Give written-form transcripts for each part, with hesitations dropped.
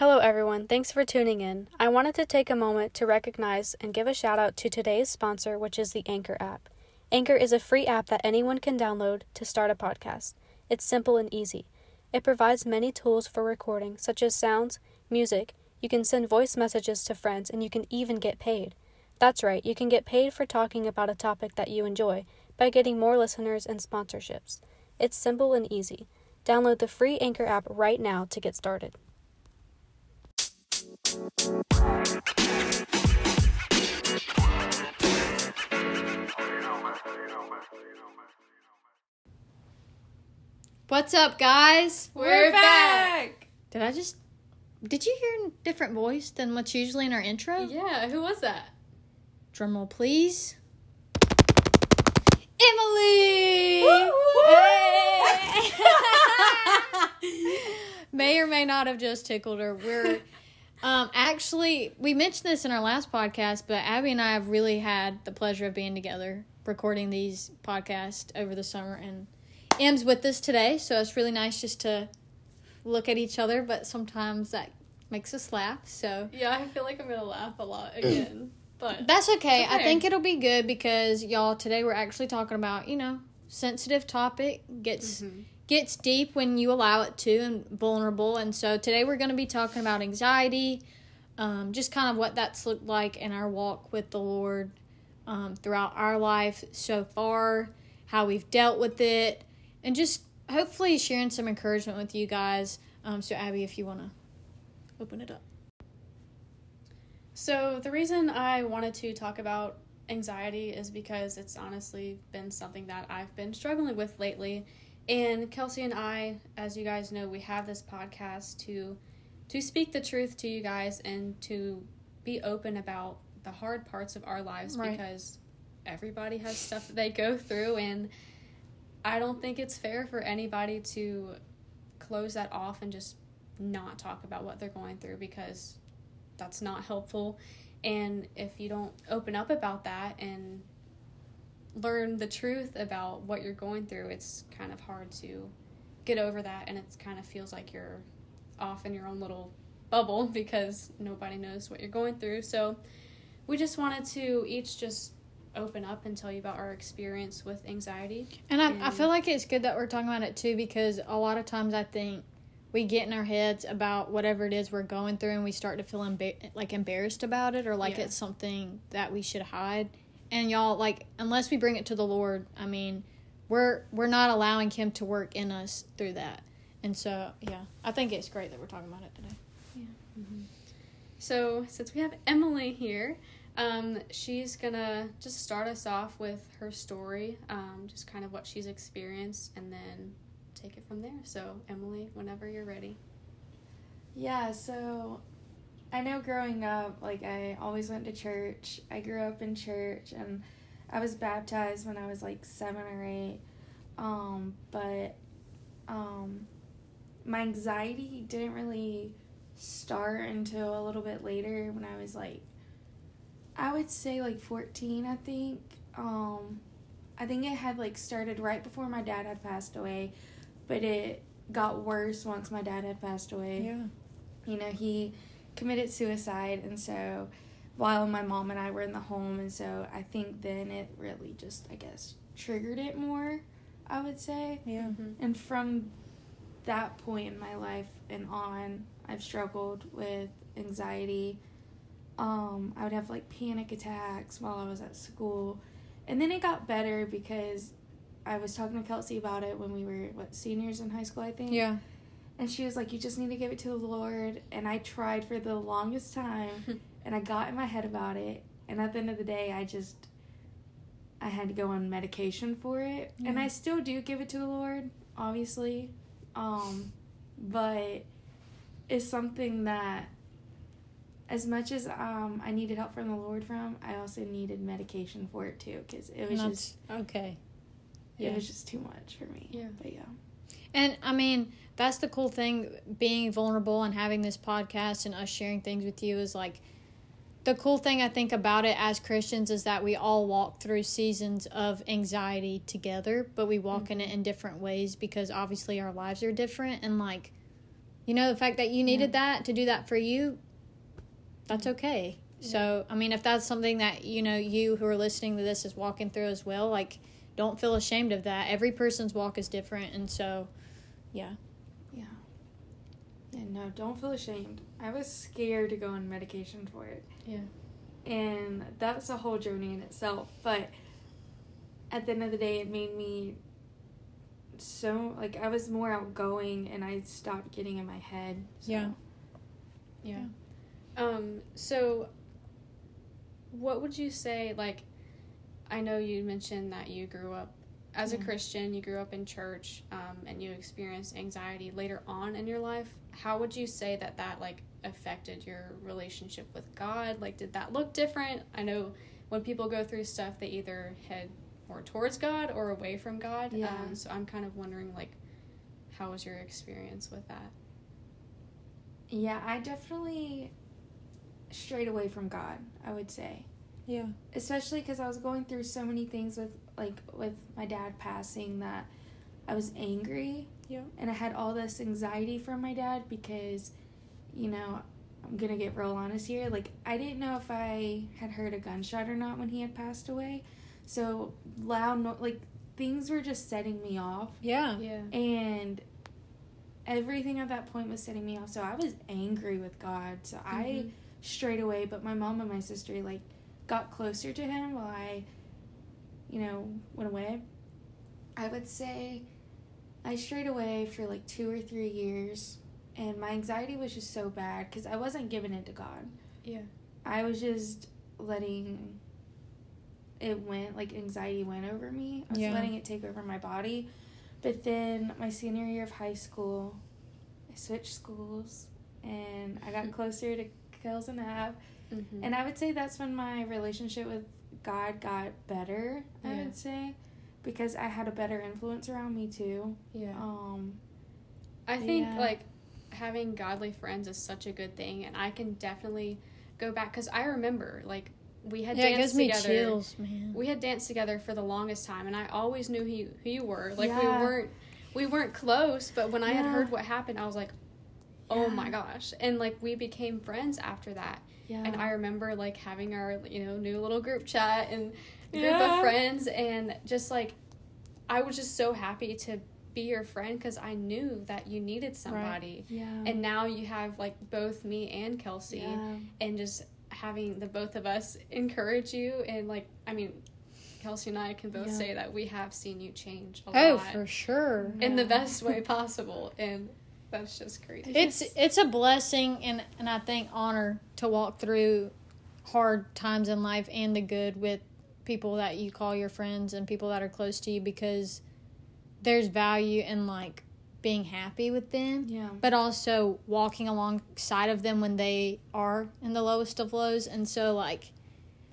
Hello everyone, thanks for tuning in. I wanted to take a moment to recognize and give a shout out to today's sponsor, which is the Anchor app. Anchor is a free app that anyone can download to start a podcast. It's simple and easy. It provides many tools for recording, such as sounds, music. You can send voice messages to friends, and you can even get paid. That's right, you can get paid for talking about a topic that you enjoy by getting more listeners and sponsorships. It's simple and easy. Download the free Anchor app right now to get started. What's up, guys? We're back! Did you hear a different voice than what's usually in our intro? Yeah, who was that? Drumroll, please. Emily! Woo! May or may not have just tickled her. We're actually, we mentioned this in our last podcast, but Abby and I have really had the pleasure of being together, recording these podcasts over the summer, and Em's with us today, so it's really nice just to look at each other, but sometimes that makes us laugh, so. Yeah, I feel like I'm going to laugh a lot again, but. That's okay. I think it'll be good because, y'all, today we're actually talking about, you know, sensitive topic, gets deep when you allow it to, and vulnerable. And so today we're going to be talking about anxiety, just kind of what that's looked like in our walk with the Lord throughout our life so far, how we've dealt with it, and just hopefully sharing some encouragement with you guys. So Abby, if you want to open it up. So the reason I wanted to talk about anxiety is because it's honestly been something that I've been struggling with lately. And Kelsey and I, as you guys know, we have this podcast to speak the truth to you guys and to be open about the hard parts of our lives, right? Because everybody has stuff that they go through, and I don't think it's fair for anybody to close that off and just not talk about what they're going through, because that's not helpful. And if you don't open up about that and learn the truth about what you're going through, it's kind of hard to get over that, and it kind of feels like you're off in your own little bubble because nobody knows what you're going through. So we just wanted to each just open up and tell you about our experience with anxiety. And I feel like it's good that we're talking about it too, because a lot of times I think we get in our heads about whatever it is we're going through, and we start to feel embarrassed about it, or like it's something that we should hide. And y'all, like, unless we bring it to the Lord, I mean, we're not allowing Him to work in us through that. And so, yeah, I think it's great that we're talking about it today. Yeah. Mm-hmm. So, since we have Emily here, she's going to just start us off with her story, just kind of what she's experienced, and then take it from there. So, Emily, whenever you're ready. Yeah, so I know growing up, like, I always went to church. I grew up in church, and I was baptized when I was, like, 7 or 8. But my anxiety didn't really start until a little bit later, when I was, like, I would say, like, 14, I think. I think it had, like, started right before my dad had passed away, but it got worse once my dad had passed away. Yeah. You know, he committed suicide, and so while my mom and I were in the home, and so I think then it really just, I guess, triggered it more, I would say. Yeah. Mm-hmm. And from that point in my life and on, I've struggled with anxiety. I would have, like, panic attacks while I was at school, and then it got better because I was talking to Kelsey about it when we were, seniors in high school, I think? Yeah. And she was like, you just need to give it to the Lord. And I tried for the longest time, and I got in my head about it. And at the end of the day, I had to go on medication for it. Yeah. And I still do give it to the Lord, obviously. But it's something that, as much as I needed help from the Lord from, I also needed medication for it too, because it was just, okay. Yeah. It was just too much for me. Yeah. But yeah. And, I mean, that's the cool thing, being vulnerable and having this podcast and us sharing things with you is, like, the cool thing I think about it as Christians is that we all walk through seasons of anxiety together, but we walk in it in different ways because, obviously, our lives are different. And, like, You know, the fact that you needed that to do that for you, that's okay. Yeah. So, I mean, if that's something that, you know, you who are listening to this is walking through as well, like, don't feel ashamed of that. Every person's walk is different. And so, yeah. Yeah. And no, don't feel ashamed. I was scared to go on medication for it. Yeah. And that's a whole journey in itself. But at the end of the day, it made me so, like, I was more outgoing and I stopped getting in my head. So. Yeah. Yeah. So what would you say, like, I know you mentioned that you grew up as a Christian, you grew up in church, and you experienced anxiety later on in your life. How would you say that that, like, affected your relationship with God? Like, did that look different? I know when people go through stuff, they either head more towards God or away from God. Yeah. So I'm kind of wondering, like, how was your experience with that? Yeah, I definitely strayed away from God, I would say. Yeah. Especially because I was going through so many things with, like, with my dad passing, that I was angry. Yeah. And I had all this anxiety from my dad because, you know, I'm going to get real honest here. Like, I didn't know if I had heard a gunshot or not when he had passed away. So things were just setting me off. Yeah. Yeah. And everything at that point was setting me off. So I was angry with God. So I strayed away. But my mom and my sister, like, got closer to him while I, you know, went away. I would say I strayed away for like 2 or 3 years, and my anxiety was just so bad because I wasn't giving it to God. Yeah. I was just letting it win, like, anxiety went over me. I was letting it take over my body. But then my senior year of high school, I switched schools, and I got closer to Kels and Ab. Mm-hmm. And I would say that's when my relationship with God got better, I would say, because I had a better influence around me, too. Yeah. I think, like, having godly friends is such a good thing, and I can definitely go back, because I remember, like, we had danced together. It gives me chills, man. We had danced together for the longest time, and I always knew who you were. Like, we weren't close, but when I had heard what happened, I was like, oh, my gosh. And, like, we became friends after that. Yeah. And I remember, like, having our, you know, new little group chat and group of friends. And just, like, I was just so happy to be your friend because I knew that you needed somebody. Right. Yeah. And now you have, like, both me and Kelsey. Yeah. And just having the both of us encourage you. And, like, I mean, Kelsey and I can both say that we have seen you change a lot. Oh, for sure. In the best way possible. And that's just crazy. It's a blessing and I think honor to walk through hard times in life and the good with people that you call your friends and people that are close to you, because there's value in, like, being happy with them. Yeah. But also walking alongside of them when they are in the lowest of lows. And so, like,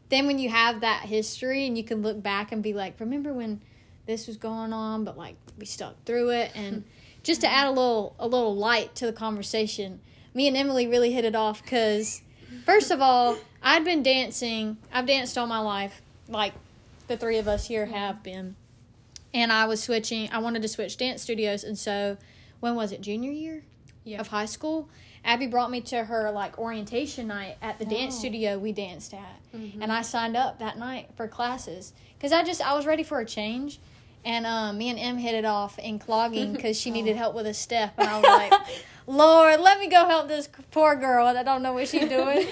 then when you have that history and you can look back and be like, remember when this was going on, but, like, we stuck through it. And just to add a little light to the conversation, me and Emily really hit it off because, first of all, I'd been dancing. I've danced all my life, like the three of us here have been. And I was switching. I wanted to switch dance studios. And so when was it, junior year of high school? Abby brought me to her, like, orientation night at the dance studio we danced at. Mm-hmm. And I signed up that night for classes because I was ready for a change. And me and Em hit it off in clogging because she needed help with a step. And I was like, Lord, let me go help this poor girl. I don't know what she's doing.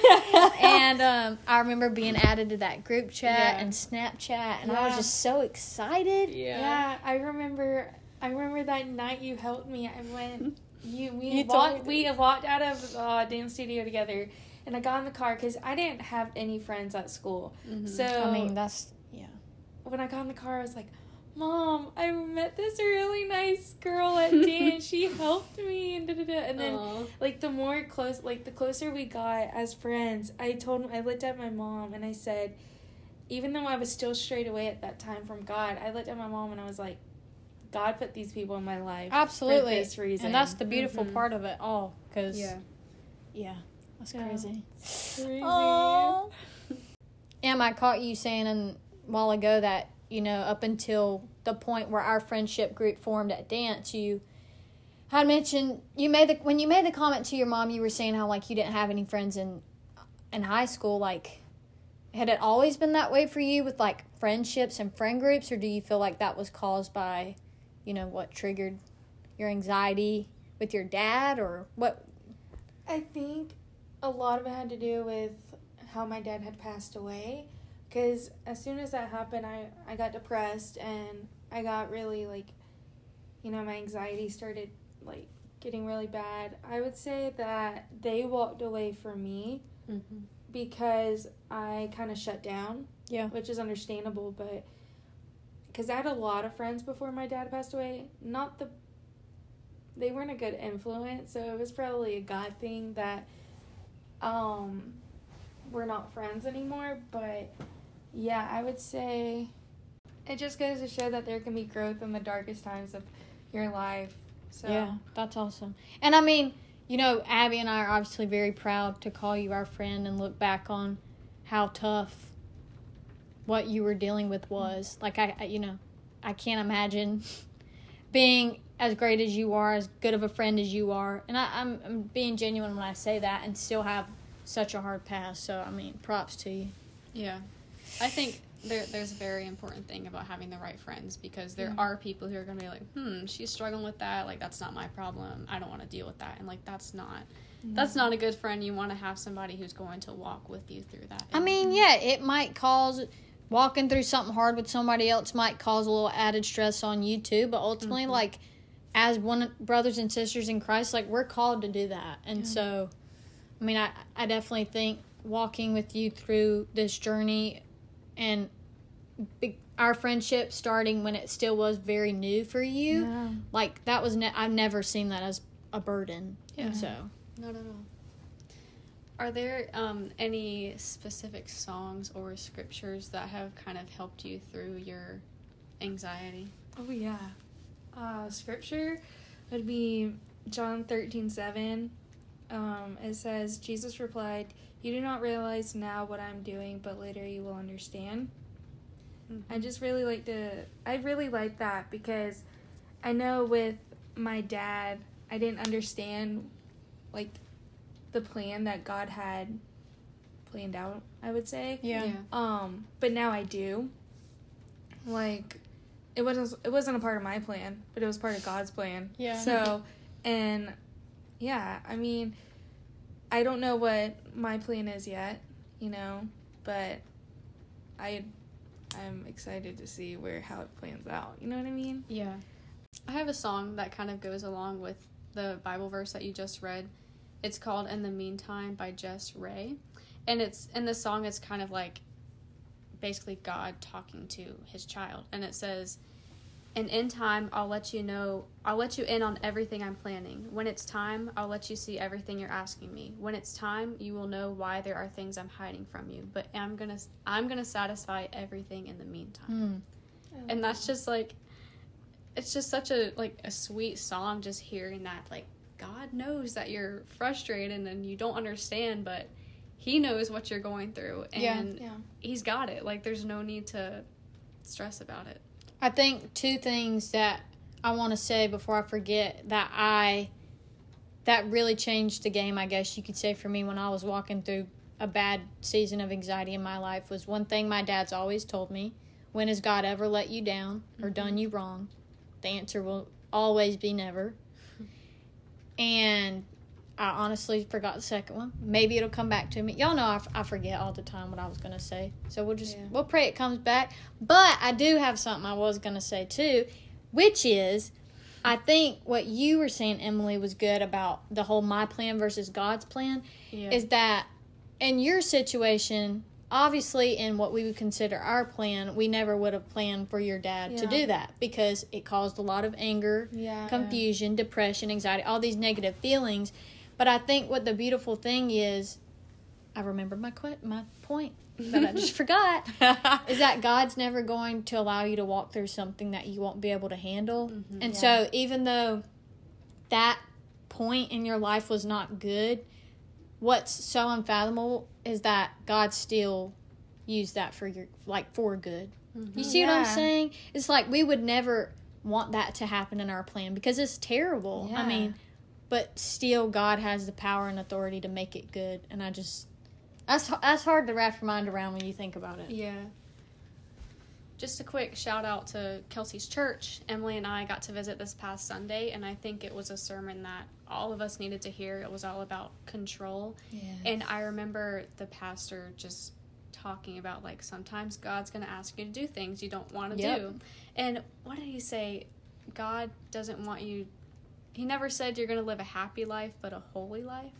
And I remember being added to that group chat and Snapchat. And I was just so excited. Yeah. I remember that night you helped me. I went, we walked out of the dance studio together. And I got in the car because I didn't have any friends at school. Mm-hmm. So, I mean, that's, when I got in the car, I was like, Mom, I met this really nice girl at dance. She helped me, and then like the closer we got as friends, I looked at my mom and I said, even though I was still straight away at that time from God, I looked at my mom and I was like, God put these people in my life absolutely for this reason, and that's the beautiful part of it all. Because that's crazy. It's crazy. Aww. Em, I caught you saying a while ago that, you know, up until the point where our friendship group formed at dance, you I had mentioned when you made the comment to your mom, you were saying how like you didn't have any friends in high school. Like, had it always been that way for you with like friendships and friend groups, or do you feel like that was caused by, you know, what triggered your anxiety with your dad, or what? I think a lot of it had to do with how my dad had passed away, because as soon as that happened, I got depressed and I got really like, you know, my anxiety started like getting really bad. I would say that they walked away for me mm-hmm. because I kind of shut down, yeah, which is understandable, but because I had a lot of friends before my dad passed away, they weren't a good influence, so it was probably a God thing that we're not friends anymore. But yeah, I would say it just goes to show that there can be growth in the darkest times of your life. So yeah, that's awesome. And I mean, you know, Abby and I are obviously very proud to call you our friend and look back on how tough what you were dealing with was. Like, I can't imagine being as great as you are, as good of a friend as you are. And I'm being genuine when I say that, and still have such a hard past. So, I mean, props to you. Yeah. I think there's a very important thing about having the right friends, because there mm-hmm. are people who are going to be like, she's struggling with that. Like, that's not my problem. I don't want to deal with that. And, like, that's not a good friend. You want to have somebody who's going to walk with you through that. I mean, yeah, it might cause... walking through something hard with somebody else might cause a little added stress on you, too. But ultimately, mm-hmm. like, as one brothers and sisters in Christ, like, we're called to do that. And yeah. so, I mean, I definitely think walking with you through this journey and our friendship starting when it still was very new for you, yeah. like, that was I've never seen that as a burden. Yeah. So. Not at all. Are there any specific songs or scriptures that have kind of helped you through your anxiety? Oh, yeah. Scripture would be John 13:7. It says, Jesus replied, "You do not realize now what I'm doing, but later you will understand." Mm-hmm. I really like that, because I know with my dad, I didn't understand, like, the plan that God had planned out, I would say. Yeah. But now I do. Like, it wasn't a part of my plan, but it was part of God's plan. Yeah. So, and yeah, I mean, I don't know what my plan is yet, you know, but I'm excited to see how it plans out. You know what I mean? Yeah. I have a song that kind of goes along with the Bible verse that you just read. It's called "In the Meantime" by Jess Ray. And it's in the song, it's kind of like basically God talking to his child. And it says, "And in time, I'll let you in on everything I'm planning. When it's time, I'll let you see everything you're asking me. When it's time, you will know why there are things I'm hiding from you. But I'm gonna satisfy everything in the meantime." Mm. And that's just like, it's just such a like a sweet song, just hearing that, like, God knows that you're frustrated and you don't understand, but he knows what you're going through, and yeah. he's got it. Like, there's no need to stress about it. I think two things that I want to say before I forget that really changed the game, I guess you could say, for me when I was walking through a bad season of anxiety in my life, was one thing my dad's always told me: when has God ever let you down or mm-hmm. done you wrong? The answer will always be never. And I honestly forgot the second one. Maybe it'll come back to me. Y'all know I forget all the time what I was going to say. So we'll pray it comes back. But I do have something I was going to say too, which is, I think what you were saying, Emily, was good about the whole my plan versus God's plan. Yeah. Is that in your situation, obviously in what we would consider our plan, we never would have planned for your dad yeah. to do that, because it caused a lot of anger, yeah, confusion, yeah. depression, anxiety, all these negative feelings. But I think what the beautiful thing is, I remember my point that I just forgot, is that God's never going to allow you to walk through something that you won't be able to handle. Mm-hmm, and yeah. so even though that point in your life was not good, what's so unfathomable is that God still used that for your, like, for good. Mm-hmm. You see yeah. what I'm saying? It's like we would never want that to happen in our plan because it's terrible. Yeah. I mean, but still God has the power and authority to make it good. And I just, that's hard to wrap your mind around when you think about it. Yeah. Just a quick shout out to Kelsey's church. Emily and I got to visit this past Sunday, and I think it was a sermon that all of us needed to hear. It was all about control. Yes. And I remember the pastor just talking about, like, sometimes God's going to ask you to do things you don't want to do. And what did he say? God doesn't want you, he never said you're going to live a happy life, but a holy life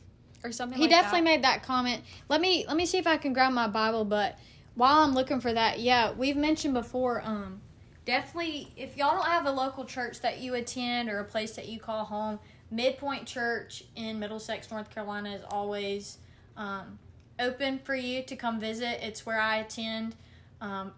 or something like that. He definitely made that comment. Let me see if I can grab my Bible, but while I'm looking for that, yeah, we've mentioned before, definitely, if y'all don't have a local church that you attend or a place that you call home, Midpoint Church in Middlesex, North Carolina is always open for you to come visit. It's where I attend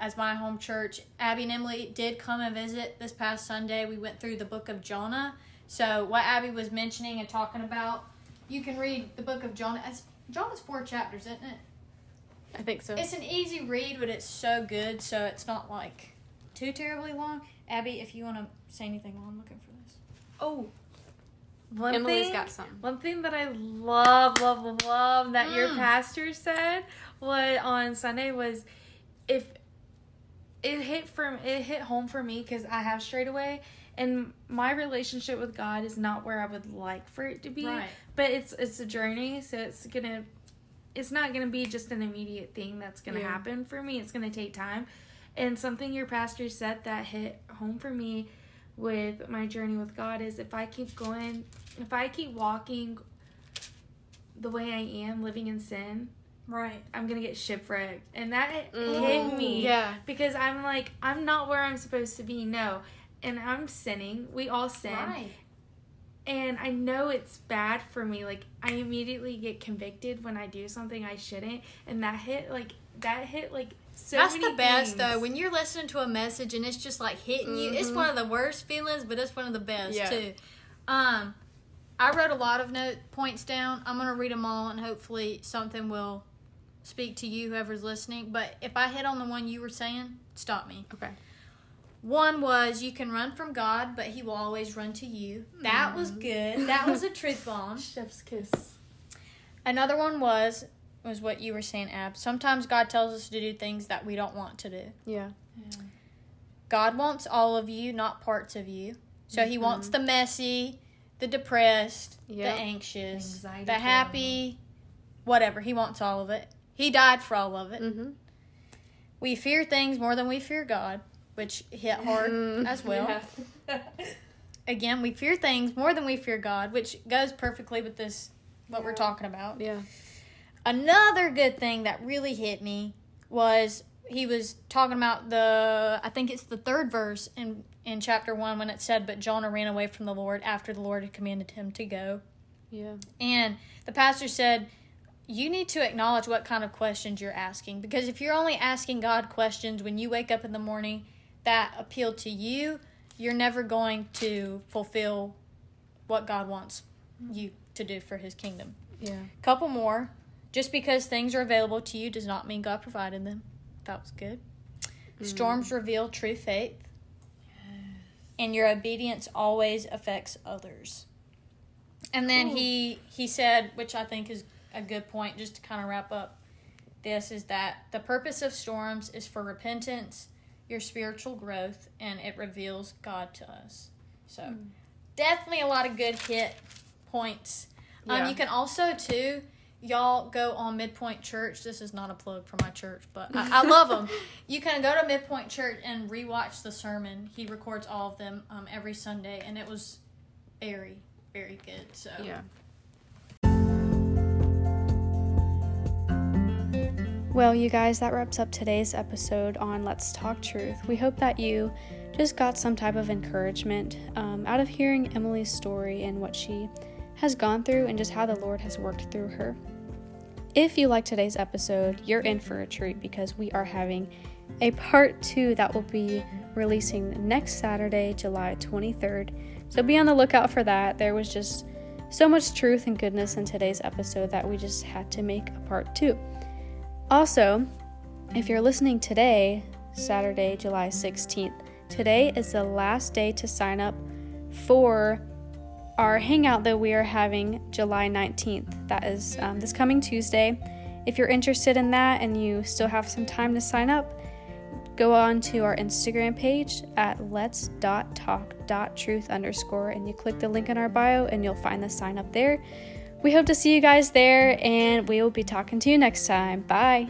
as my home church. Abby and Emily did come and visit this past Sunday. We went through the book of Jonah. So what Abby was mentioning and talking about, you can read the book of Jonah. Jonah's 4 chapters, isn't it? I think so. It's an easy read, but it's so good, so it's not, like, too terribly long. Abby, if you want to say anything while I'm looking for this. Oh. Emily's got something. One thing that I love that your pastor said on Sunday was, if it hit home for me because I have strayed away, and my relationship with God is not where I would like for it to be. Right. But it's a journey, so it's not going to be just an immediate thing that's going to happen for me. It's going to take time. And something your pastor said that hit home for me with my journey with God is if I keep walking the way I am, living in sin, right, I'm going to get shipwrecked. And that hit me. Yeah. Because I'm like, I'm not where I'm supposed to be. No. And I'm sinning. We all sin. Right. And I know it's bad for me. Like, I immediately get convicted when I do something I shouldn't. And that hit, like, so many things. That's the best, though. When you're listening to a message and it's just, like, hitting you. It's one of the worst feelings, but it's one of the best, too. I wrote a lot of note points down. I'm going to read them all, and hopefully something will speak to you, whoever's listening. But if I hit on the one you were saying, stop me. Okay. One was, you can run from God, but he will always run to you. That was good. That was a truth bomb. Chef's kiss. Another one was what you were saying, Ab. Sometimes God tells us to do things that we don't want to do. Yeah. God wants all of you, not parts of you. So he wants the messy, the depressed, the anxious, anxiety, the happy, whatever. He wants all of it. He died for all of it. Mm-hmm. We fear things more than we fear God, which hit hard as well. Yeah. Again, we fear things more than we fear God, which goes perfectly with this, what we're talking about. Yeah. Another good thing that really hit me was he was talking about I think it's the 3rd verse in chapter 1 when it said, but Jonah ran away from the Lord after the Lord had commanded him to go. Yeah. And the pastor said, you need to acknowledge what kind of questions you're asking, because if you're only asking God questions when you wake up in the morning that appeal to you, you're never going to fulfill what God wants you to do for his kingdom. Yeah. Couple more. Just because things are available to you does not mean God provided them. That was good. Storms reveal true faith. Yes. And your obedience always affects others. And then he said, which I think is a good point, just to kind of wrap up this, is that the purpose of storms is for repentance, your spiritual growth, and it reveals God to us. So definitely a lot of good hit points. You can also, too, y'all go on Midpoint Church. This is not a plug for my church, but I love them. You can go to Midpoint Church and rewatch the sermon. He records all of them every Sunday, and it was very, very good. So yeah. Well, you guys, that wraps up today's episode on Let's Talk Truth. We hope that you just got some type of encouragement out of hearing Emily's story and what she has gone through and just how the Lord has worked through her. If you like today's episode, you're in for a treat, because we are having a part 2 that will be releasing next Saturday, July 23rd. So be on the lookout for that. There was just so much truth and goodness in today's episode that we just had to make a part 2. Also, if you're listening today, Saturday, July 16th, Today is the last day to sign up for our hangout that we are having July 19th. That is this coming Tuesday. If you're interested in that and you still have some time to sign up, go on to our Instagram page at lets.talk.truth_ and you click the link in our bio and you'll find the sign up there. We hope to see you guys there, and we will be talking to you next time. Bye.